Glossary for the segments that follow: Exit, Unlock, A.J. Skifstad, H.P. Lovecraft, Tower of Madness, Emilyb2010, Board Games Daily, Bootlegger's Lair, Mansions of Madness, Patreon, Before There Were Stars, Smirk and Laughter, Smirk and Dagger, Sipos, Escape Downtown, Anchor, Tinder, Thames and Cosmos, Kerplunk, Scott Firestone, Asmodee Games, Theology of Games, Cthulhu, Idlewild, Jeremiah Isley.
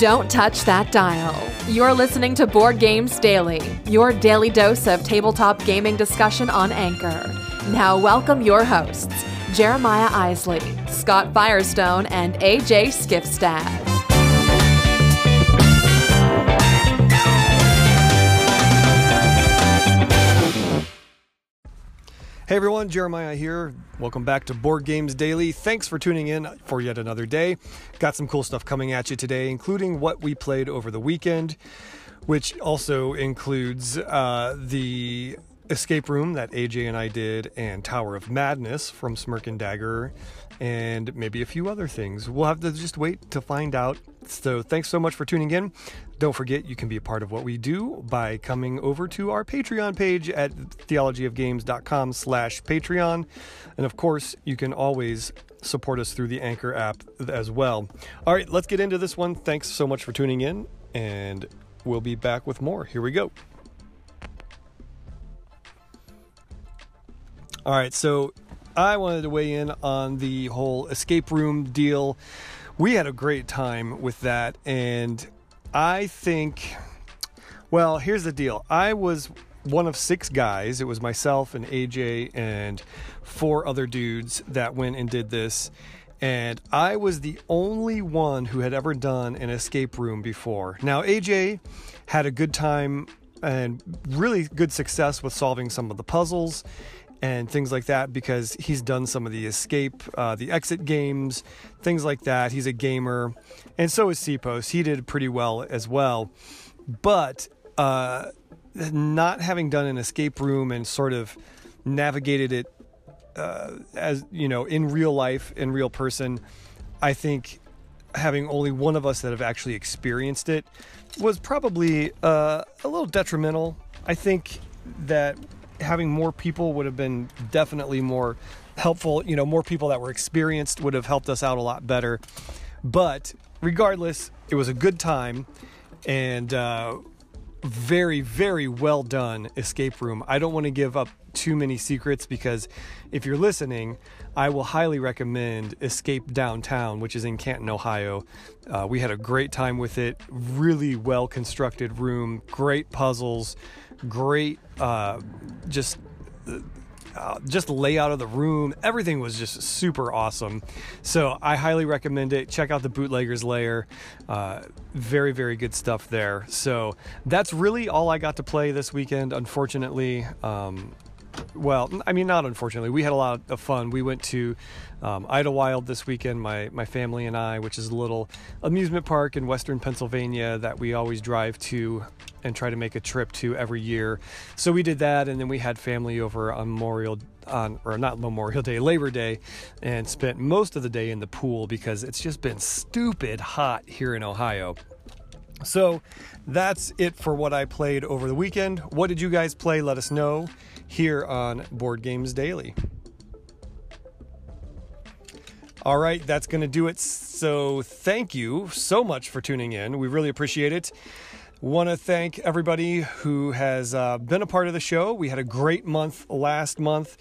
Don't touch that dial. You're listening to Board Games Daily, your daily dose of tabletop gaming discussion on Anchor. Now welcome your hosts, Jeremiah Isley, Scott Firestone, and A.J. Skifstad. Hey everyone, Jeremiah here. Welcome back to Board Games Daily. Thanks for tuning in for yet another day. Got some cool stuff coming at you today, including what we played over the weekend, which also includes the escape room that AJ and I did, and Tower of Madness from Smirk and Dagger, and maybe a few other things. We'll have to just wait to find out. So thanks so much for tuning in. Don't forget, you can be a part of what we do by coming over to our Patreon page at theologyofgames.com/Patreon. And of course, you can always support us through the Anchor app as well. All right, let's get into this one. Thanks so much for tuning in, and we'll be back with more. Here we go. All right, so I wanted to weigh in on the whole escape room deal. We had a great time with that, and I think, well, here's the deal. I was one of six guys. It was myself and AJ and four other dudes that went and did this, and I was the only one who had ever done an escape room before. Now, AJ had a good time and really good success with solving some of the puzzles and things like that, because he's done some of the escape, the exit games, things like that. He's a gamer, and so is Sipos. He did pretty well as well. But not having done an escape room and sort of navigated it as, you know, in real life, in real person, I think having only one of us that have actually experienced it was probably a little detrimental. I think that having more people would have been definitely more helpful. You know, more people that were experienced would have helped us out a lot better. But regardless, it was a good time, and very, very well done escape room. I don't want to give up too many secrets, because if you're listening, I will highly recommend Escape Downtown, which is in Canton, Ohio. We had a great time with it. Really well constructed room, great puzzles, great just layout of the room. Everything was just super awesome. So I highly recommend it. Check out the Bootlegger's Lair. Very, very good stuff there. So that's really all I got to play this weekend, unfortunately. Well, I mean, not unfortunately. We had a lot of fun. We went to Idlewild this weekend, my family and I, which is a little amusement park in western Pennsylvania that we always drive to and try to make a trip to every year. So we did that, and then we had family over on Labor Day, and spent most of the day in the pool because it's just been stupid hot here in Ohio. So that's it for what I played over the weekend. What did you guys play? Let us know here on Board Games Daily. All right, that's going to do it. So thank you so much for tuning in. We really appreciate it. Want to thank everybody who has been a part of the show. We had a great month last month,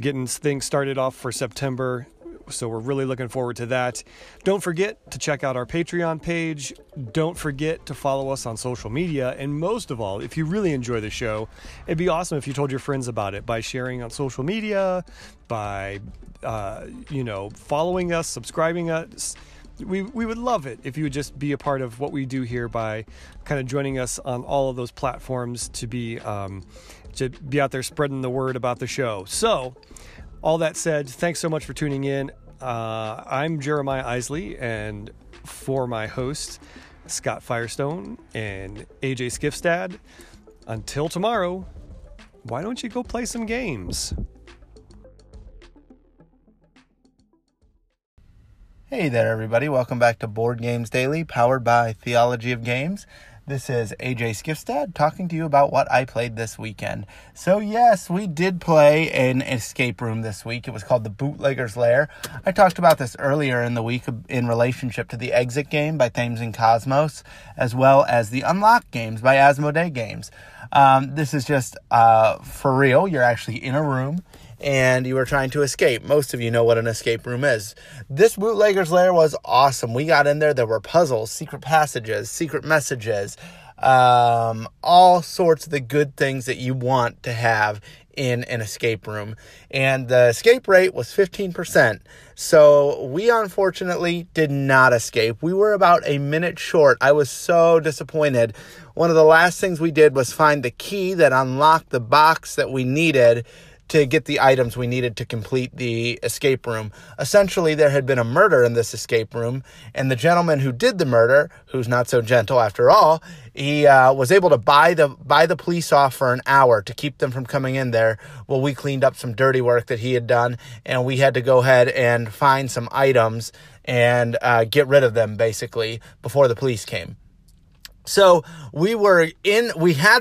getting things started off for September. So we're really looking forward to that. Don't forget to check out our Patreon page. Don't forget to follow us on social media. And most of all, if you really enjoy the show, it'd be awesome if you told your friends about it by sharing on social media, by, following us, subscribing us. We would love it if you would just be a part of what we do here by kind of joining us on all of those platforms to be out there spreading the word about the show. So all that said, thanks so much for tuning in. I'm Jeremiah Isley, and for my host, Scott Firestone and AJ Skifstad, until tomorrow, why don't you go play some games? Hey there, everybody. Welcome back to Board Games Daily, powered by Theology of Games. This is AJ Skifstad talking to you about what I played this weekend. So yes, we did play an escape room this week. It was called the Bootlegger's Lair. I talked about this earlier in the week in relationship to the Exit game by Thames and Cosmos, as well as the Unlock games by Asmodee Games. This is just for real. You're actually in a room, and you were trying to escape. Most of you know what an escape room is. This Bootlegger's Lair was awesome. We got in there. There were puzzles, secret passages, secret messages, all sorts of the good things that you want to have in an escape room. And the escape rate was 15%. So we unfortunately did not escape. We were about a minute short. I was so disappointed. One of the last things we did was find the key that unlocked the box that we needed to get the items we needed to complete the escape room. Essentially, there had been a murder in this escape room, and the gentleman who did the murder, who's not so gentle after all, he was able to buy the police off for an hour to keep them from coming in there while we cleaned up some dirty work that he had done, and we had to go ahead and find some items and get rid of them, basically, before the police came. So we had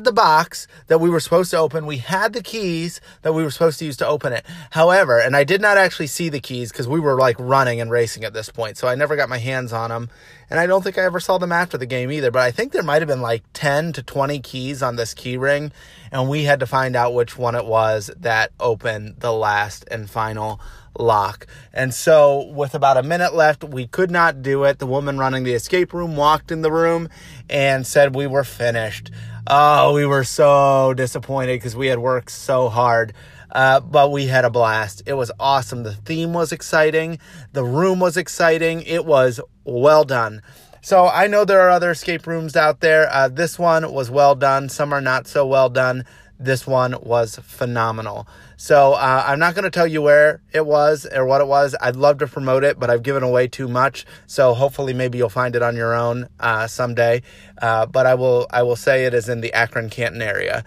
the box that we were supposed to open. We had the keys that we were supposed to use to open it. However, and I did not actually see the keys because we were like running and racing at this point. So I never got my hands on them. And I don't think I ever saw them after the game either. But I think there might have been like 10 to 20 keys on this key ring. And we had to find out which one it was that opened the last and final lock. And so with about a minute left, we could not do it. The woman running the escape room walked in the room and said we were finished. Oh, we were so disappointed because we had worked so hard. But we had a blast. It was awesome. The theme was exciting. The room was exciting. It was well done. So I know there are other escape rooms out there. This one was well done. Some are not so well done. This one was phenomenal. So I'm not going to tell you where it was or what it was. I'd love to promote it, but I've given away too much. So hopefully maybe you'll find it on your own someday. But I will say it is in the Akron, Canton area.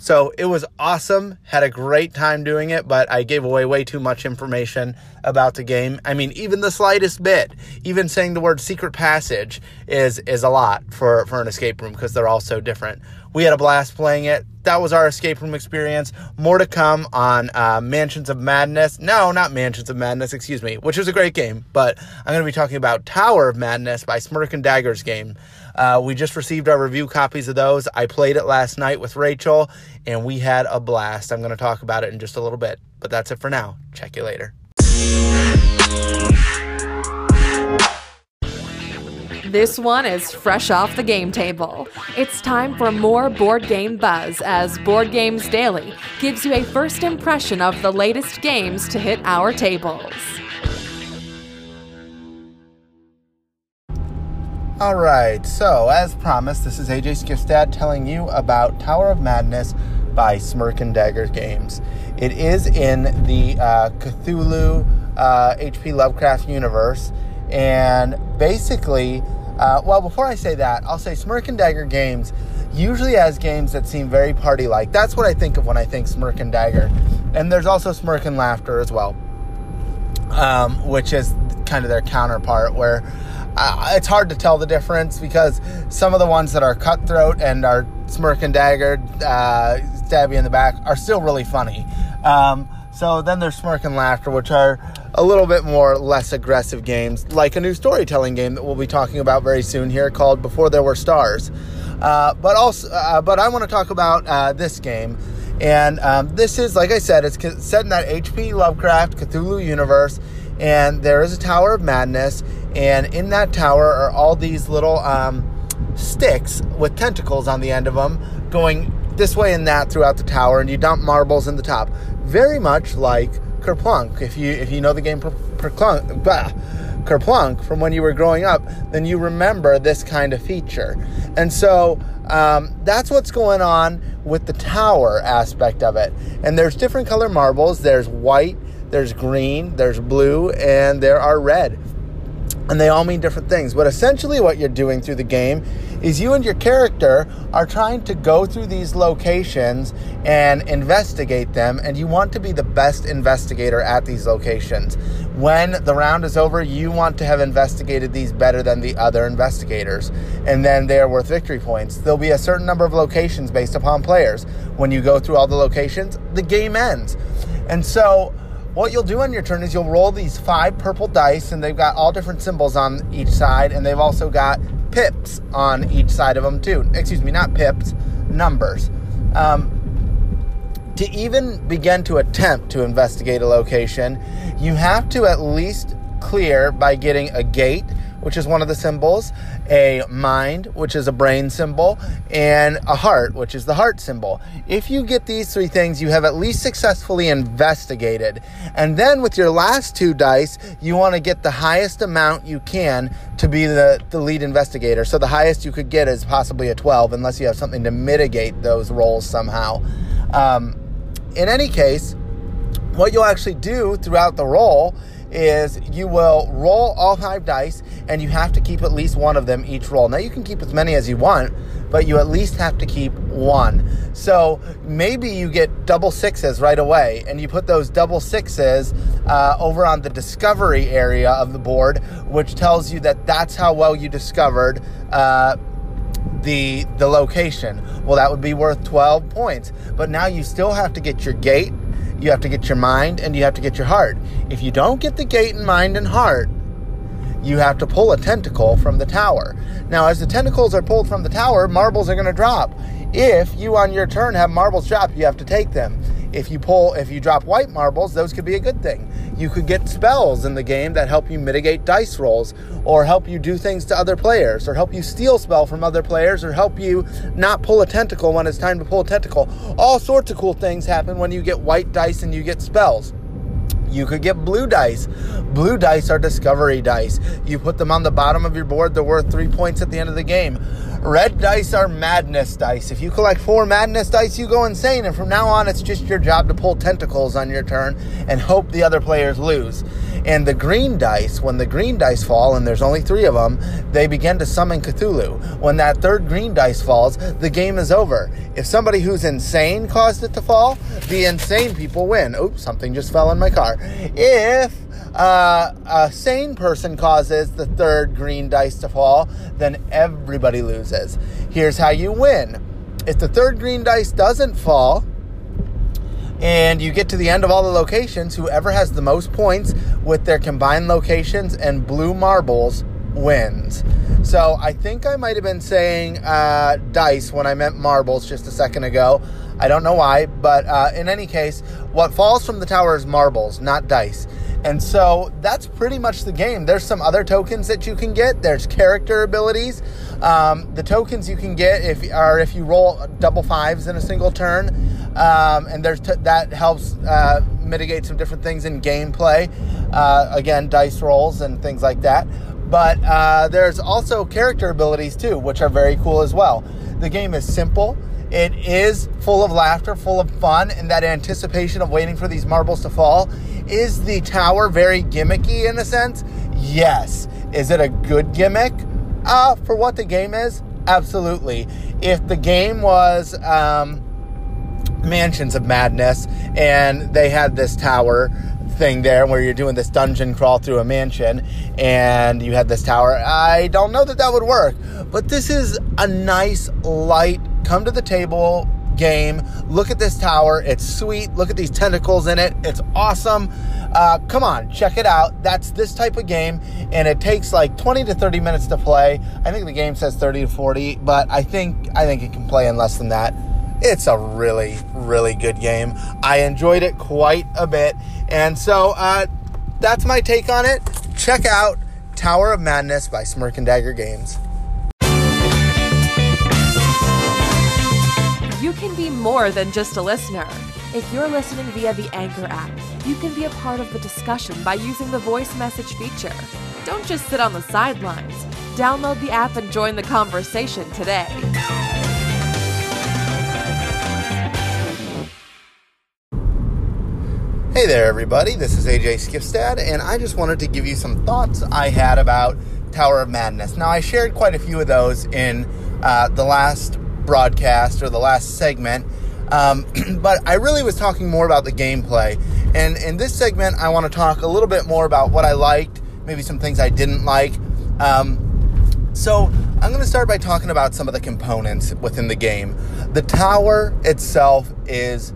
So it was awesome. Had a great time doing it, but I gave away way too much information about the game. I mean, even the slightest bit, even saying the word secret passage is a lot for an escape room because they're all so different. We had a blast playing it. That was our escape room experience. More to come on Mansions of Madness. No, not Mansions of Madness, excuse me, which was a great game. But I'm going to be talking about Tower of Madness by Smirk and Dagger's game. We just received our review copies of those. I played it last night with Rachel, and we had a blast. I'm going to talk about it in just a little bit. But that's it for now. Check you later. This one is fresh off the game table. It's time for more board game buzz as Board Games Daily gives you a first impression of the latest games to hit our tables. All right, so as promised, this is A.J. Skifstad telling you about Tower of Madness by Smirk and Dagger Games. It is in the Cthulhu H.P. Lovecraft universe, and basically... Well, before I say that, I'll say Smirk and Dagger Games usually has games that seem very party-like. That's what I think of when I think Smirk and Dagger. And there's also Smirk and Laughter as well, which is kind of their counterpart, where it's hard to tell the difference because some of the ones that are cutthroat and are Smirk and Dagger, stab you in the back, are still really funny. So then there's Smirk and Laughter, which are a little bit more less aggressive games, like a new storytelling game that we'll be talking about very soon here called Before There Were Stars. But I want to talk about this game. And this is, like I said, it's set in that H.P. Lovecraft Cthulhu universe. And there is a Tower of Madness. And in that tower are all these little sticks with tentacles on the end of them going this way and that throughout the tower. And you dump marbles in the top. Very much like Kerplunk. If you know the game Kerplunk from when you were growing up, then you remember this kind of feature. And so that's what's going on with the tower aspect of it. And there's different color marbles. There's white, there's green, there's blue, and there are red. And they all mean different things. But essentially what you're doing through the game is you and your character are trying to go through these locations and investigate them. And you want to be the best investigator at these locations. When the round is over, you want to have investigated these better than the other investigators. And then they are worth victory points. There'll be a certain number of locations based upon players. When you go through all the locations, the game ends. And so... what you'll do on your turn is you'll roll these 5 purple dice, and they've got all different symbols on each side, and they've also got pips on each side of them too. Excuse me, not pips, numbers. to even begin to attempt to investigate a location, you have to at least clear by getting a gate, which is one of the symbols, a mind, which is a brain symbol, and a heart, which is the heart symbol. If you get these three things, you have at least successfully investigated. And then with your last two dice, you want to get the highest amount you can to be the lead investigator. So the highest you could get is possibly a 12, unless you have something to mitigate those rolls somehow. In any case, what you'll actually do throughout the roll is you will roll all 5 dice, and you have to keep at least one of them each roll. Now, you can keep as many as you want, but you at least have to keep one. So maybe you get double sixes right away, and you put those double sixes over on the discovery area of the board, which tells you that that's how well you discovered the location. Well, that would be worth 12 points. But now you still have to get your gate, you have to get your mind, and you have to get your heart. If you don't get the gate and mind and heart, you have to pull a tentacle from the tower. Now, as the tentacles are pulled from the tower, marbles are going to drop. If you, on your turn, have marbles drop, you have to take them. If you drop white marbles, those could be a good thing. You could get spells in the game that help you mitigate dice rolls, or help you do things to other players, or help you steal spell from other players, or help you not pull a tentacle when it's time to pull a tentacle. All sorts of cool things happen when you get white dice and you get spells. You could get blue dice. Blue dice are discovery dice. You put them on the bottom of your board, they're worth 3 points at the end of the game. Red dice are madness dice. If you collect 4 madness dice, you go insane, and from now on, it's just your job to pull tentacles on your turn and hope the other players lose. And the green dice, when the green dice fall, and there's only 3 of them, they begin to summon Cthulhu. When that 3rd green dice falls, the game is over. If somebody who's insane caused it to fall, the insane people win. Oops, something just fell in my car. If a sane person causes the 3rd green dice to fall, then everybody loses. Here's how you win. If the 3rd green dice doesn't fall, and you get to the end of all the locations, whoever has the most points with their combined locations and blue marbles wins. So I think I might have been saying dice when I meant marbles just a second ago. I don't know why, but in any case, what falls from the tower is marbles, not dice. And so that's pretty much the game. There's some other tokens that you can get. There's character abilities. The tokens you can get if you roll double 5s in a single turn, and there's that helps mitigate some different things in gameplay. Again, dice rolls and things like that. But there's also character abilities too, which are very cool as well. The game is simple. It is full of laughter, full of fun, and that anticipation of waiting for these marbles to fall. Is the tower very gimmicky in a sense? Yes. Is it a good gimmick? For what the game is? Absolutely. If the game was Mansions of Madness and they had this tower thing there where you're doing this dungeon crawl through a mansion and you had this tower, I don't know that would work. But this is a nice, light, come to the table game. Look at this tower. It's sweet. Look at these tentacles in it. It's awesome. Come on, check it out. That's this type of game, and it takes like 20 to 30 minutes to play. I think the game says 30 to 40, but I think it can play in less than that. It's a really, really good game. I enjoyed it quite a bit, and so that's my take on it. Check out Tower of Madness by Smirk and Dagger Games. You can be more than just a listener. If you're listening via the Anchor app, you can be a part of the discussion by using the voice message feature. Don't just sit on the sidelines. Download the app and join the conversation today. Hey there, everybody. This is A.J. Skifstad, and I just wanted to give you some thoughts I had about Tower of Madness. Now, I shared quite a few of those in the last broadcast or the last segment, but I really was talking more about the gameplay, and in this segment I want to talk a little bit more about what I liked, maybe some things I didn't like. So I'm going to start by talking about some of the components within the game. The tower itself is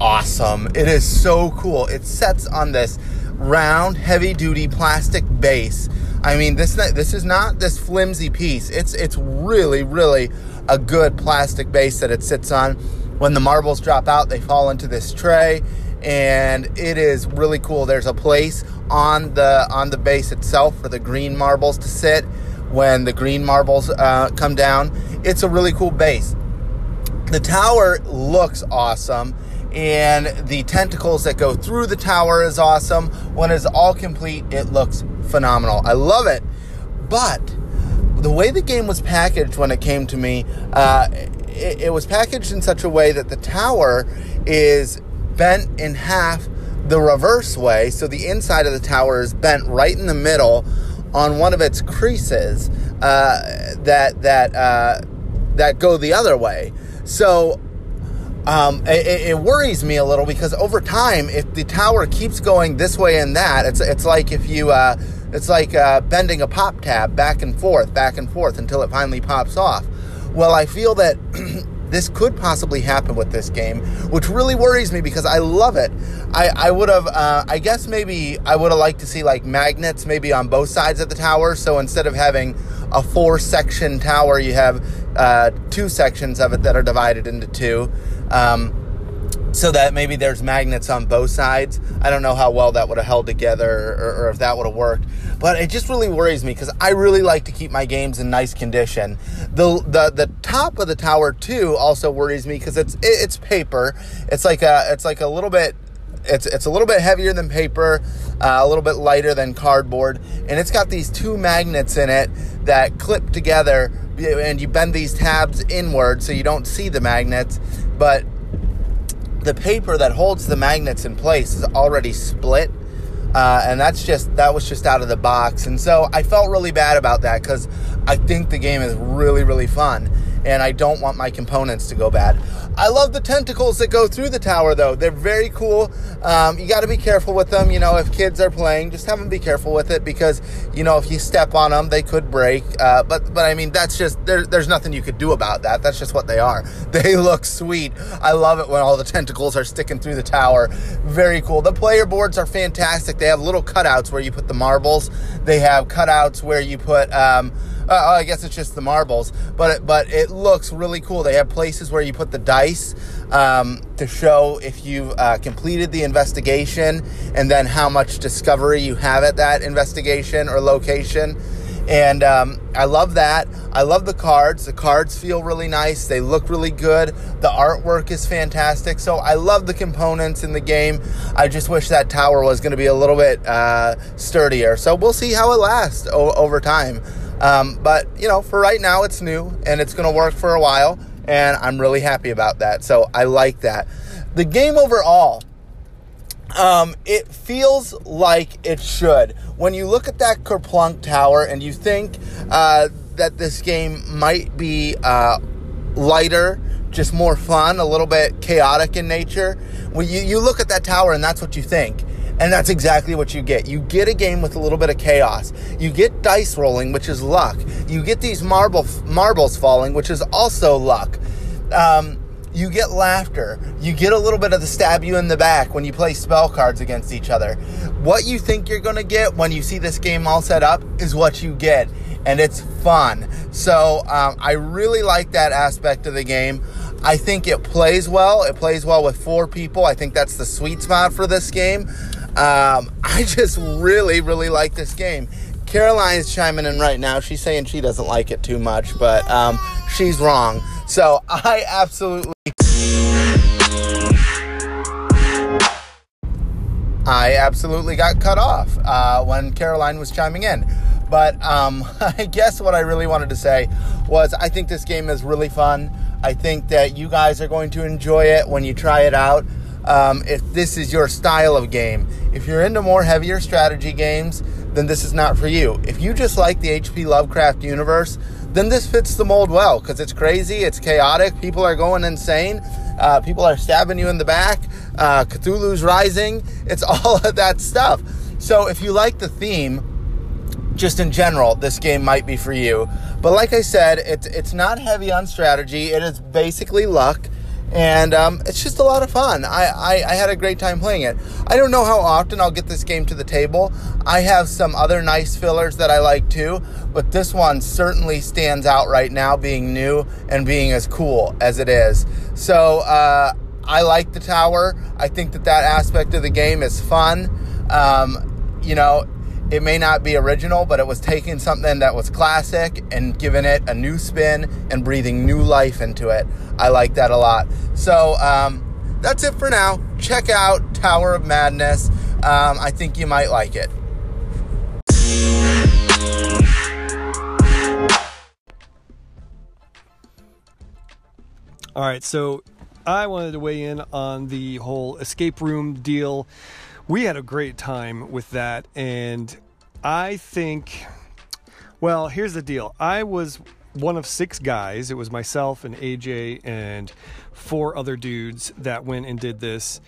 awesome. It is so cool. It sets on this round, heavy-duty plastic base. I mean, this is not this flimsy piece. It's really, really a good plastic base that it sits on. when the marbles drop out, they fall into this tray, and it is really cool. There's a place on the base itself for the green marbles to sit when the green marbles come down. It's a really cool base. The tower looks awesome, and the tentacles that go through the tower is awesome. When it's all complete, it looks phenomenal. I love it. But the way the game was packaged when it came to me, it was packaged in such a way that the tower is bent in half the reverse way. So the inside of the tower is bent right in the middle on one of its creases that go the other way. So it worries me a little, because over time, if the tower keeps going this way and that, it's like if you it's like bending a pop tab back and forth until it finally pops off. Well, I feel that this could possibly happen with this game, which really worries me because I love it. I would have, I guess maybe I would have liked to see like magnets maybe on both sides of the tower. So instead of having a 4-section tower, you have 2 sections of it that are divided into 2, so that maybe there's magnets on both sides. I don't know how well that would have held together, or if that would have worked, but it just really worries me because I really like to keep my games in nice condition. The top of the tower too also worries me because it's paper. It's a little bit heavier than paper, a little bit lighter than cardboard, and it's got these 2 magnets in it that clip together, and you bend these tabs inward so you don't see the magnets, but the paper that holds the magnets in place is already split, and that was just out of the box. And so I felt really bad about that because I think the game is really, really fun, and I don't want my components to go bad. I love the tentacles that go through the tower, though. They're very cool. You got to be careful with them. You know, if kids are playing, just have them be careful with it because, you know, if you step on them, they could break. But I mean, that's just, there's nothing you could do about that. That's just what they are. They look sweet. I love it when all the tentacles are sticking through the tower. Very cool. The player boards are fantastic. They have little cutouts where you put the marbles. They have cutouts where you put... I guess it's just the marbles, but it looks really cool. They have places where you put the dice to show if you've completed the investigation and then how much discovery you have at that investigation or location. And I love that. I love the cards. The cards feel really nice. They look really good. The artwork is fantastic. So I love the components in the game. I just wish that tower was going to be a little bit sturdier. So we'll see how it lasts over time. But, you know, for right now, it's new, and it's going to work for a while, and I'm really happy about that. So I like that. The game overall, it feels like it should. When you look at that Kerplunk tower and you think that this game might be lighter, just more fun, a little bit chaotic in nature, when you look at that tower and that's what you think. And that's exactly what you get. You get a game with a little bit of chaos. You get dice rolling, which is luck. You get these marbles falling, which is also luck. You get laughter. You get a little bit of the stab you in the back when you play spell cards against each other. What you think you're going to get when you see this game all set up is what you get. And it's fun. So I really like that aspect of the game. I think it plays well. It plays well with 4 people. I think that's the sweet spot for this game. I just really, really like this game. Caroline's chiming in right now. She's saying she doesn't like it too much, but she's wrong. So I absolutely got cut off when Caroline was chiming in. But I guess what I really wanted to say was I think this game is really fun. I think that you guys are going to enjoy it when you try it out. If this is your style of game, if you're into more heavier strategy games, then this is not for you. If you just like the H.P. Lovecraft universe, then this fits the mold well, because it's crazy, it's chaotic, people are going insane, people are stabbing you in the back, Cthulhu's rising, it's all of that stuff. So if you like the theme, just in general, this game might be for you. But like I said, it's not heavy on strategy, it is basically luck. And it's just a lot of fun. I had a great time playing it. I don't know how often I'll get this game to the table. I have some other nice fillers that I like too. but this one certainly stands out right now being new and being as cool as it is. So I like the tower. I think that aspect of the game is fun. It may not be original, but it was taking something that was classic and giving it a new spin and breathing new life into it. I like that a lot. So that's it for now. Check out Tower of Madness. I think you might like it. All right, so I wanted to weigh in on the whole escape room deal. We had a great time with that, and I think, well, here's the deal. I was one of six guys. It was myself and AJ and four other dudes that went and did this,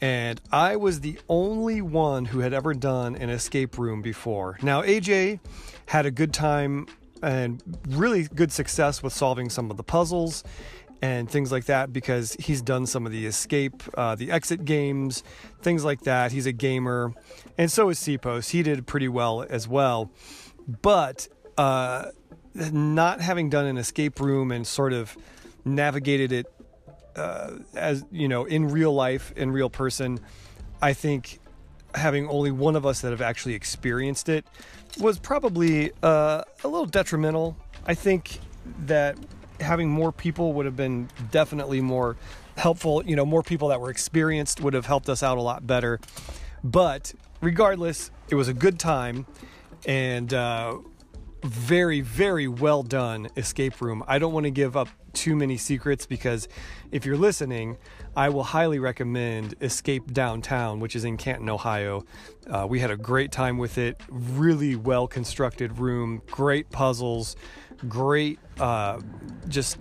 and I was the only one who had ever done an escape room before. Now, AJ had a good time and really good success with solving some of the puzzles and things like that, because he's done some of the escape, the exit games, things like that. He's a gamer, and so is Sipos. He did pretty well as well. But not having done an escape room and sort of navigated it as, you know, in real life, in real person, I think having only one of us that have actually experienced it was probably a little detrimental. I think that having more people would have been definitely more helpful. You know, more people that were experienced would have helped us out a lot better. But regardless, it was a good time, and very, very well done escape room. I don't want to give up too many secrets, because if you're listening, I will highly recommend Escape Downtown, which is in Canton, Ohio. We had a great time with it. Really well constructed room, great puzzles, great just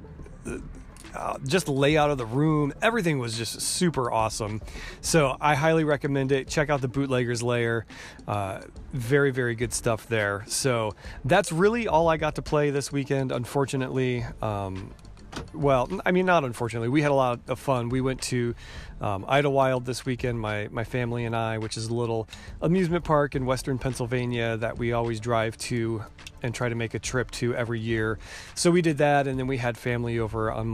layout of the room. Everything was just super awesome. So I highly recommend it. Check out the Bootlegger's Lair. Very, very good stuff there. So that's really all I got to play this weekend, unfortunately. Well, I mean, not unfortunately. We had a lot of fun. We went to Idlewild this weekend, my family and I, which is a little amusement park in western Pennsylvania that we always drive to and try to make a trip to every year. So we did that, and then we had family over on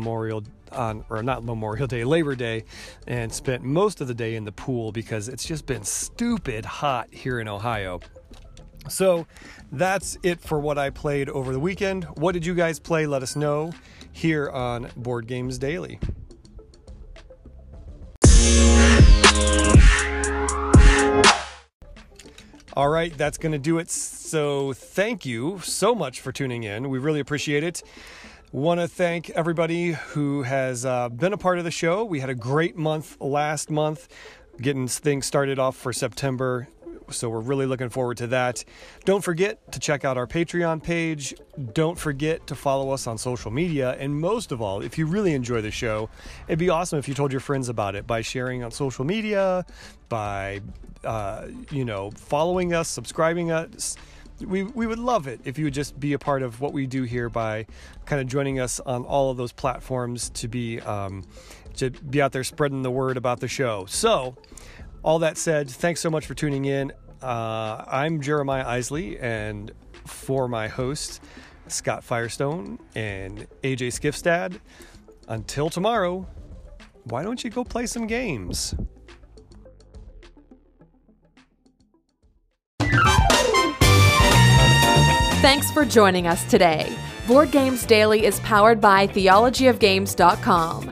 Labor Day, and spent most of the day in the pool because it's just been stupid hot here in Ohio. So that's it for what I played over the weekend. What did you guys play? Let us know here on Board Games Daily. All right, that's going to do it. So thank you so much for tuning in. We really appreciate it. Want to thank everybody who has been a part of the show. We had a great month last month, getting things started off for September. So we're really looking forward to that. Don't forget to check out our Patreon page. Don't forget to follow us on social media. And most of all, if you really enjoy the show, it'd be awesome if you told your friends about it by sharing on social media, by, following us, subscribing us. We would love it if you would just be a part of what we do here by kind of joining us on all of those platforms to be out there spreading the word about the show. So all that said, thanks so much for tuning in. I'm Jeremiah Isley, and for my hosts, Scott Firestone and A.J. Skifstad, until tomorrow, why don't you go play some games? Thanks for joining us today. Board Games Daily is powered by theologyofgames.com.